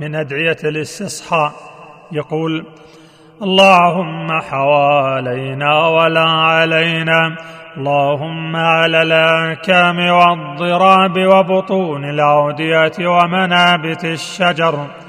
من أدعية الاستسحاء يقول: اللهم حوالينا ولا علينا، اللهم على الأكام والضراب وبطون الأودية ومنابت الشجر،